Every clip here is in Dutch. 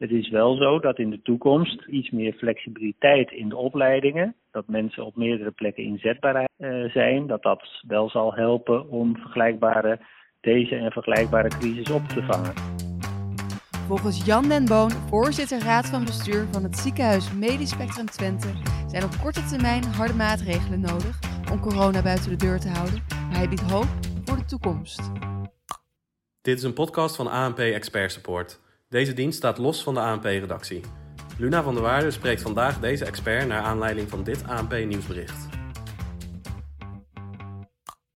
Het is wel zo dat in de toekomst iets meer flexibiliteit in de opleidingen, dat mensen op meerdere plekken inzetbaar zijn, dat wel zal helpen om deze en vergelijkbare crisis op te vangen. Volgens Jan den Boon, voorzitter raad van bestuur van het ziekenhuis Medisch Spectrum Twente, zijn op korte termijn harde maatregelen nodig om corona buiten de deur te houden, maar hij biedt hoop voor de toekomst. Dit is een podcast van ANP Expert Support. Deze dienst staat los van de ANP-redactie. Luna van der Waarde spreekt vandaag deze expert naar aanleiding van dit ANP-nieuwsbericht.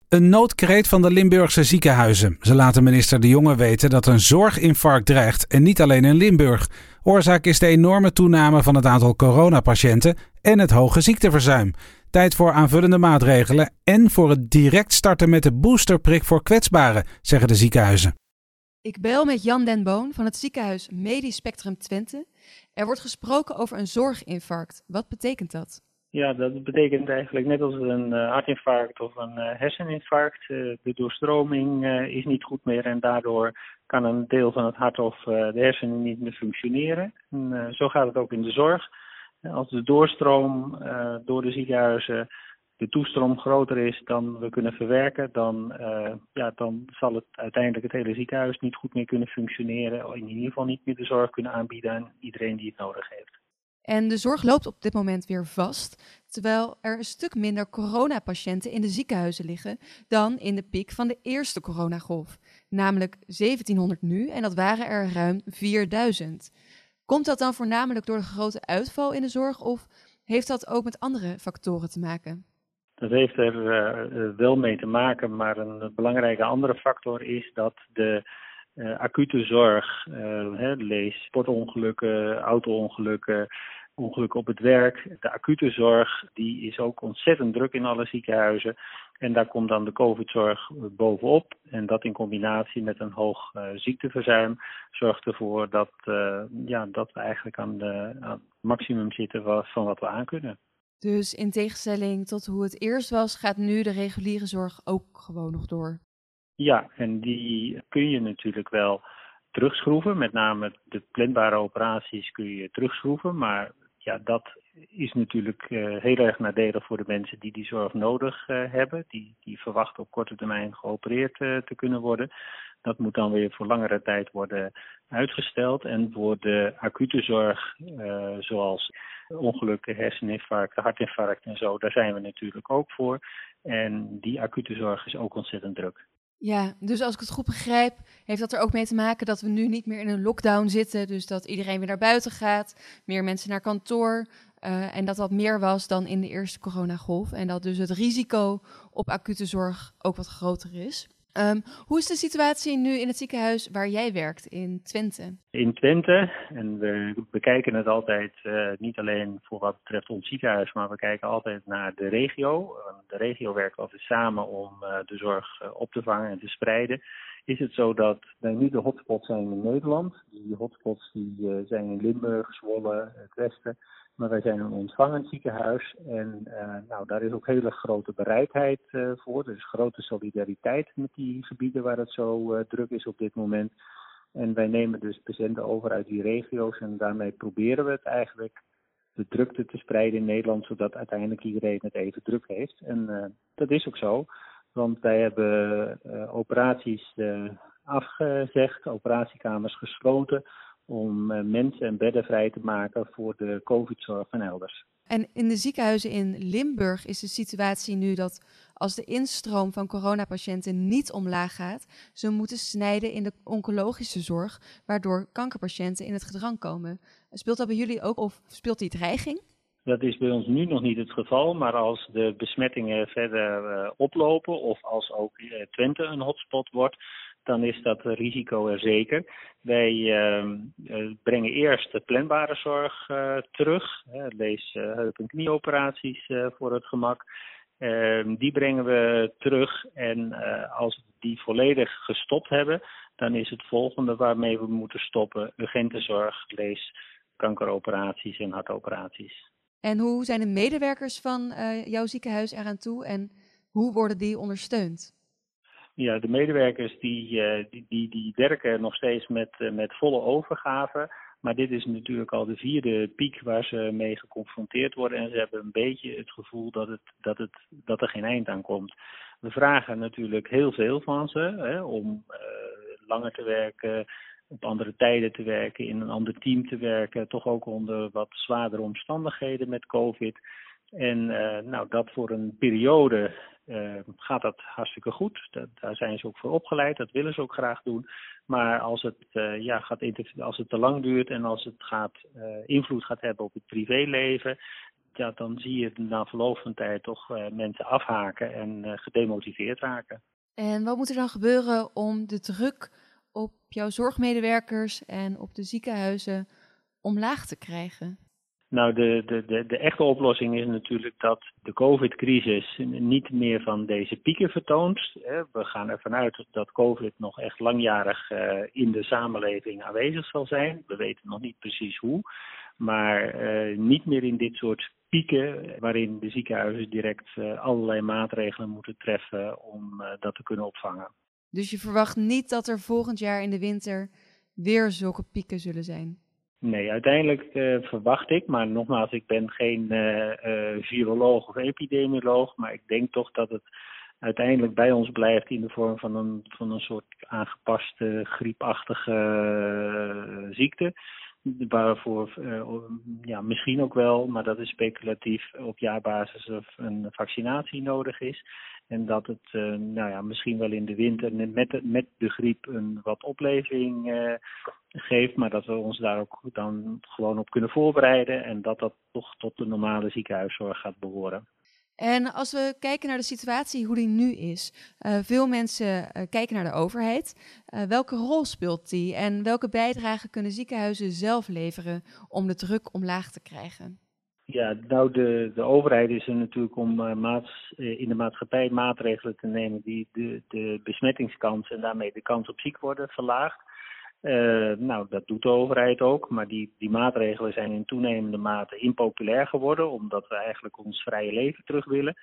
Een noodkreet van de Limburgse ziekenhuizen. Ze laten minister De Jonge weten dat een zorginfarct dreigt en niet alleen in Limburg. Oorzaak is de enorme toename van het aantal coronapatiënten en het hoge ziekteverzuim. Tijd voor aanvullende maatregelen en voor het direct starten met de boosterprik voor kwetsbaren, zeggen de ziekenhuizen. Ik bel met Jan den Boon van het ziekenhuis Medisch Spectrum Twente. Er wordt gesproken over een zorginfarct. Wat betekent dat? Ja, dat betekent eigenlijk net als een hartinfarct of een herseninfarct. De doorstroming is niet goed meer en daardoor kan een deel van het hart of de hersenen niet meer functioneren. En zo gaat het ook in de zorg. Als de doorstroom door de ziekenhuizen, de toestroom groter is dan we kunnen verwerken, dan zal het uiteindelijk het hele ziekenhuis niet goed meer kunnen functioneren. In ieder geval niet meer de zorg kunnen aanbieden aan iedereen die het nodig heeft. En de zorg loopt op dit moment weer vast, terwijl er een stuk minder coronapatiënten in de ziekenhuizen liggen dan in de piek van de eerste coronagolf. Namelijk 1700 nu en dat waren er ruim 4000. Komt dat dan voornamelijk door de grote uitval in de zorg of heeft dat ook met andere factoren te maken? Dat heeft er wel mee te maken, maar een belangrijke andere factor is dat de acute zorg, lees sportongelukken, auto-ongelukken, ongelukken op het werk. De acute zorg die is ook ontzettend druk in alle ziekenhuizen en daar komt dan de COVID-zorg bovenop. En dat in combinatie met een hoog ziekteverzuim zorgt ervoor dat we eigenlijk aan het maximum zitten van wat we aan kunnen. Dus in tegenstelling tot hoe het eerst was, gaat nu de reguliere zorg ook gewoon nog door? Ja, en die kun je natuurlijk wel terugschroeven. Met name de planbare operaties kun je terugschroeven. Maar ja, dat is natuurlijk heel erg nadelig voor de mensen die die zorg nodig hebben. Die verwachten op korte termijn geopereerd te kunnen worden. Dat moet dan weer voor langere tijd worden uitgesteld. En voor de acute zorg, zoals ongelukken, herseninfarcten, hartinfarcten en zo, daar zijn we natuurlijk ook voor. En die acute zorg is ook ontzettend druk. Ja, dus als ik het goed begrijp, heeft dat er ook mee te maken dat we nu niet meer in een lockdown zitten. Dus dat iedereen weer naar buiten gaat, meer mensen naar kantoor. En dat meer was dan in de eerste coronagolf. En dat dus het risico op acute zorg ook wat groter is. Hoe is de situatie nu in het ziekenhuis waar jij werkt, in Twente? In Twente, en we bekijken het altijd niet alleen voor wat betreft ons ziekenhuis, maar we kijken altijd naar de regio. De regio werkt altijd samen om de zorg op te vangen en te spreiden. Is het zo dat wij nu de hotspots zijn in Nederland? Die hotspots zijn in Limburg, Zwolle, het Westen. Maar wij zijn een ontvangend ziekenhuis en daar is ook hele grote bereidheid voor. Er is grote solidariteit met die gebieden waar het zo druk is op dit moment. En wij nemen dus patiënten over uit die regio's en daarmee proberen we het eigenlijk de drukte te spreiden in Nederland, zodat uiteindelijk iedereen het even druk heeft. En dat is ook zo, want wij hebben operaties afgezegd, operatiekamers gesloten, om mensen en bedden vrij te maken voor de COVID-zorg van elders. En in de ziekenhuizen in Limburg is de situatie nu dat als de instroom van coronapatiënten niet omlaag gaat, ze moeten snijden in de oncologische zorg, waardoor kankerpatiënten in het gedrang komen. Speelt dat bij jullie ook of speelt die dreiging? Dat is bij ons nu nog niet het geval, maar als de besmettingen verder oplopen of als ook Twente een hotspot wordt, dan is dat risico er zeker. Wij brengen eerst de planbare zorg terug. Lees heup- en knieoperaties voor het gemak. Die brengen we terug en als we die volledig gestopt hebben, dan is het volgende waarmee we moeten stoppen urgentenzorg, lees kankeroperaties en hartoperaties. En hoe zijn de medewerkers van jouw ziekenhuis eraan toe en hoe worden die ondersteund? Ja, de medewerkers die werken nog steeds met volle overgave. Maar dit is natuurlijk al de vierde piek waar ze mee geconfronteerd worden. En ze hebben een beetje het gevoel dat er geen eind aan komt. We vragen natuurlijk heel veel van ze, hè, om langer te werken, op andere tijden te werken, in een ander team te werken. Toch ook onder wat zwaardere omstandigheden met COVID. En dat voor een periode gaat dat hartstikke goed. Daar zijn ze ook voor opgeleid, dat willen ze ook graag doen. Maar als het te lang duurt en als het invloed gaat hebben op het privéleven, dan zie je na verloop van tijd toch mensen afhaken en gedemotiveerd raken. En wat moet er dan gebeuren om de druk op jouw zorgmedewerkers en op de ziekenhuizen omlaag te krijgen? Nou, de echte oplossing is natuurlijk dat de COVID-crisis niet meer van deze pieken vertoont. We gaan ervan uit dat COVID nog echt langjarig in de samenleving aanwezig zal zijn. We weten nog niet precies hoe, maar niet meer in dit soort pieken waarin de ziekenhuizen direct allerlei maatregelen moeten treffen om dat te kunnen opvangen. Dus je verwacht niet dat er volgend jaar in de winter weer zulke pieken zullen zijn? Nee, uiteindelijk verwacht ik, maar nogmaals, ik ben geen viroloog of epidemioloog, maar ik denk toch dat het uiteindelijk bij ons blijft in de vorm van een soort aangepaste griepachtige ziekte. Waarvoor misschien ook wel, maar dat is speculatief, op jaarbasis of een vaccinatie nodig is. En dat het misschien wel in de winter met de griep een wat opleving geeft. Maar dat we ons daar ook dan gewoon op kunnen voorbereiden. En dat toch tot de normale ziekenhuiszorg gaat behoren. En als we kijken naar de situatie, hoe die nu is. Veel mensen kijken naar de overheid. Welke rol speelt die? En welke bijdrage kunnen ziekenhuizen zelf leveren om de druk omlaag te krijgen? Ja, nou, de overheid is er natuurlijk om in de maatschappij maatregelen te nemen die de besmettingskans en daarmee de kans op ziek worden verlaagt. Dat doet de overheid ook, maar die maatregelen zijn in toenemende mate impopulair geworden, omdat we eigenlijk ons vrije leven terug willen.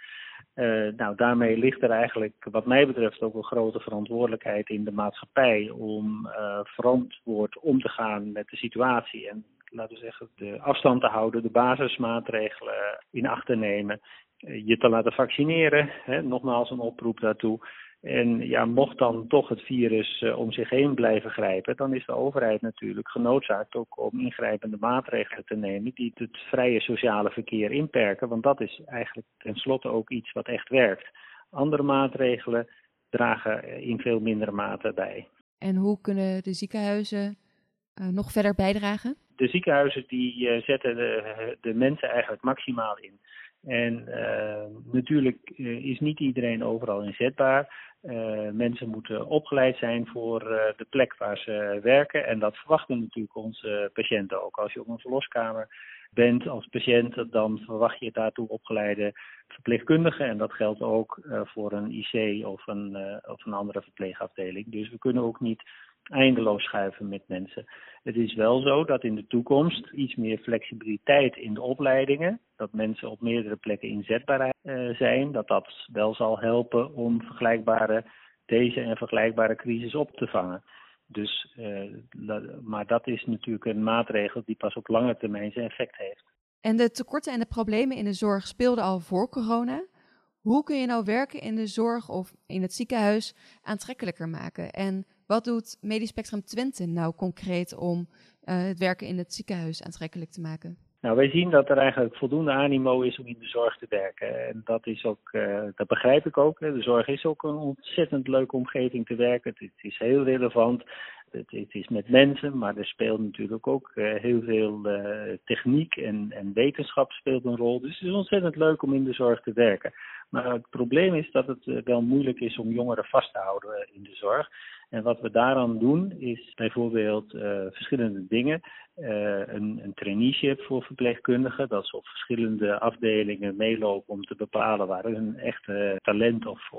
Daarmee ligt er eigenlijk wat mij betreft ook een grote verantwoordelijkheid in de maatschappij om verantwoord om te gaan met de situatie en, laten we zeggen, de afstand te houden, de basismaatregelen in acht te nemen, je te laten vaccineren, hè, nogmaals een oproep daartoe. En ja, mocht dan toch het virus om zich heen blijven grijpen, dan is de overheid natuurlijk genoodzaakt ook om ingrijpende maatregelen te nemen die het vrije sociale verkeer inperken, want dat is eigenlijk tenslotte ook iets wat echt werkt. Andere maatregelen dragen in veel mindere mate bij. En hoe kunnen de ziekenhuizen nog verder bijdragen? De ziekenhuizen die zetten de mensen eigenlijk maximaal in. En natuurlijk is niet iedereen overal inzetbaar. Mensen moeten opgeleid zijn voor de plek waar ze werken. En dat verwachten natuurlijk onze patiënten ook. Als je op een verloskamer bent als patiënt, dan verwacht je daartoe opgeleide verpleegkundigen. En dat geldt ook voor een IC of een andere verpleegafdeling. Dus we kunnen ook niet eindeloos schuiven met mensen. Het is wel zo dat in de toekomst iets meer flexibiliteit in de opleidingen, dat mensen op meerdere plekken inzetbaar zijn, dat wel zal helpen om vergelijkbare crisis op te vangen. Dus, maar dat is natuurlijk een maatregel die pas op lange termijn zijn effect heeft. En de tekorten en de problemen in de zorg speelden al voor corona. Hoe kun je nou werken in de zorg of in het ziekenhuis aantrekkelijker maken? En wat doet Medisch Spectrum Twente nou concreet om het werken in het ziekenhuis aantrekkelijk te maken? Nou, wij zien dat er eigenlijk voldoende animo is om in de zorg te werken. En dat is ook, dat begrijp ik ook. De zorg is ook een ontzettend leuke omgeving te werken. Het is heel relevant. Het is met mensen, maar er speelt natuurlijk ook heel veel techniek en wetenschap speelt een rol. Dus het is ontzettend leuk om in de zorg te werken. Maar het probleem is dat het wel moeilijk is om jongeren vast te houden in de zorg. En wat we daaraan doen is bijvoorbeeld verschillende dingen. Een traineeship voor verpleegkundigen, dat ze op verschillende afdelingen meelopen om te bepalen waar hun echte talent of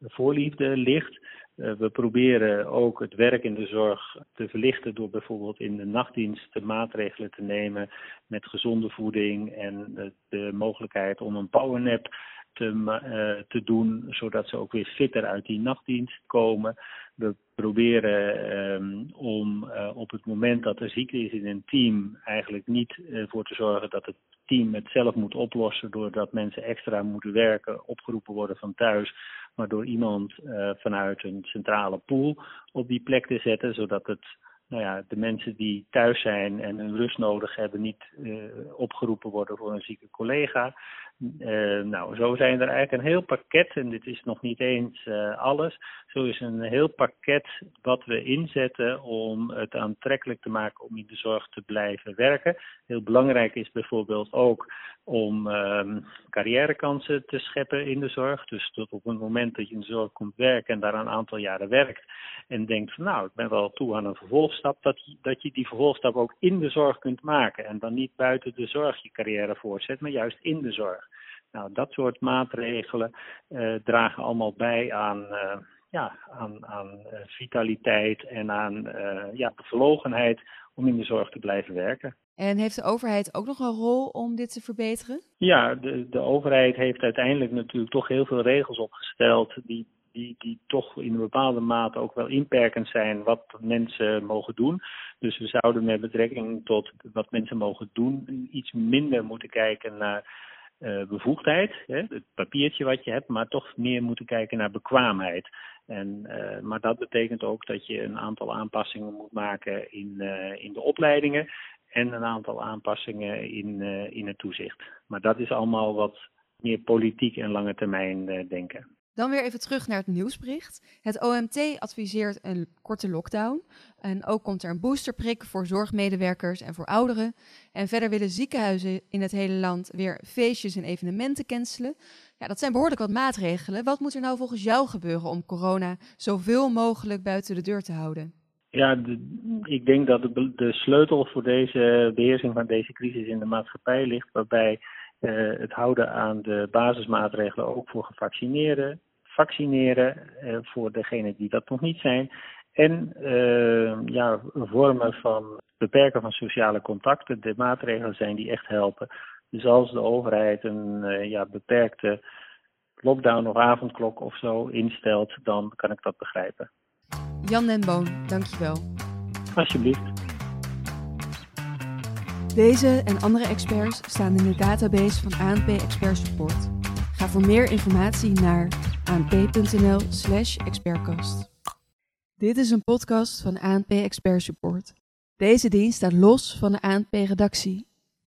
voorliefde ligt. We proberen ook het werk in de zorg te verlichten door bijvoorbeeld in de nachtdienst de maatregelen te nemen met gezonde voeding en de mogelijkheid om een powernap te doen, zodat ze ook weer fitter uit die nachtdienst komen. We proberen om op het moment dat er ziekte is in een team eigenlijk niet voor te zorgen dat het team het zelf moet oplossen doordat mensen extra moeten werken, opgeroepen worden van thuis, maar door iemand vanuit een centrale pool op die plek te zetten, zodat het de mensen die thuis zijn en hun rust nodig hebben niet opgeroepen worden voor een zieke collega. Zo zijn er eigenlijk een heel pakket, en dit is nog niet eens alles. Zo is een heel pakket wat we inzetten om het aantrekkelijk te maken om in de zorg te blijven werken. Heel belangrijk is bijvoorbeeld ook om carrièrekansen te scheppen in de zorg. Dus tot op het moment dat je in de zorg komt werken en daar een aantal jaren werkt en denkt van ik ben wel toe aan een vervolgstap, dat je die vervolgstap ook in de zorg kunt maken en dan niet buiten de zorg je carrière voortzet, maar juist in de zorg. Dat soort maatregelen dragen allemaal bij aan vitaliteit en aan bevlogenheid om in de zorg te blijven werken. En heeft de overheid ook nog een rol om dit te verbeteren? Ja, de overheid heeft uiteindelijk natuurlijk toch heel veel regels opgesteld die toch in een bepaalde mate ook wel inperkend zijn wat mensen mogen doen. Dus we zouden met betrekking tot wat mensen mogen doen iets minder moeten kijken naar bevoegdheid, het papiertje wat je hebt, maar toch meer moeten kijken naar bekwaamheid. Maar dat betekent ook dat je een aantal aanpassingen moet maken in de opleidingen en een aantal aanpassingen in het toezicht. Maar dat is allemaal wat meer politiek en lange termijn denken. Dan weer even terug naar het nieuwsbericht. Het OMT adviseert een korte lockdown. En ook komt er een boosterprik voor zorgmedewerkers en voor ouderen. En verder willen ziekenhuizen in het hele land weer feestjes en evenementen cancelen. Ja, dat zijn behoorlijk wat maatregelen. Wat moet er nou volgens jou gebeuren om corona zoveel mogelijk buiten de deur te houden? Ja, ik denk dat de sleutel voor deze beheersing van deze crisis in de maatschappij ligt, waarbij het houden aan de basismaatregelen ook voor gevaccineerden, vaccineren voor degenen die dat nog niet zijn en vormen van beperken van sociale contacten. De maatregelen zijn die echt helpen. Dus als de overheid een beperkte lockdown of avondklok of zo instelt, dan kan ik dat begrijpen. Jan den Boon, dankjewel. Alsjeblieft. Deze en andere experts staan in de database van ANP Expert Support. Ga voor meer informatie naar anp.nl/expertkast. Dit is een podcast van ANP Expert Support. Deze dienst staat los van de ANP-redactie.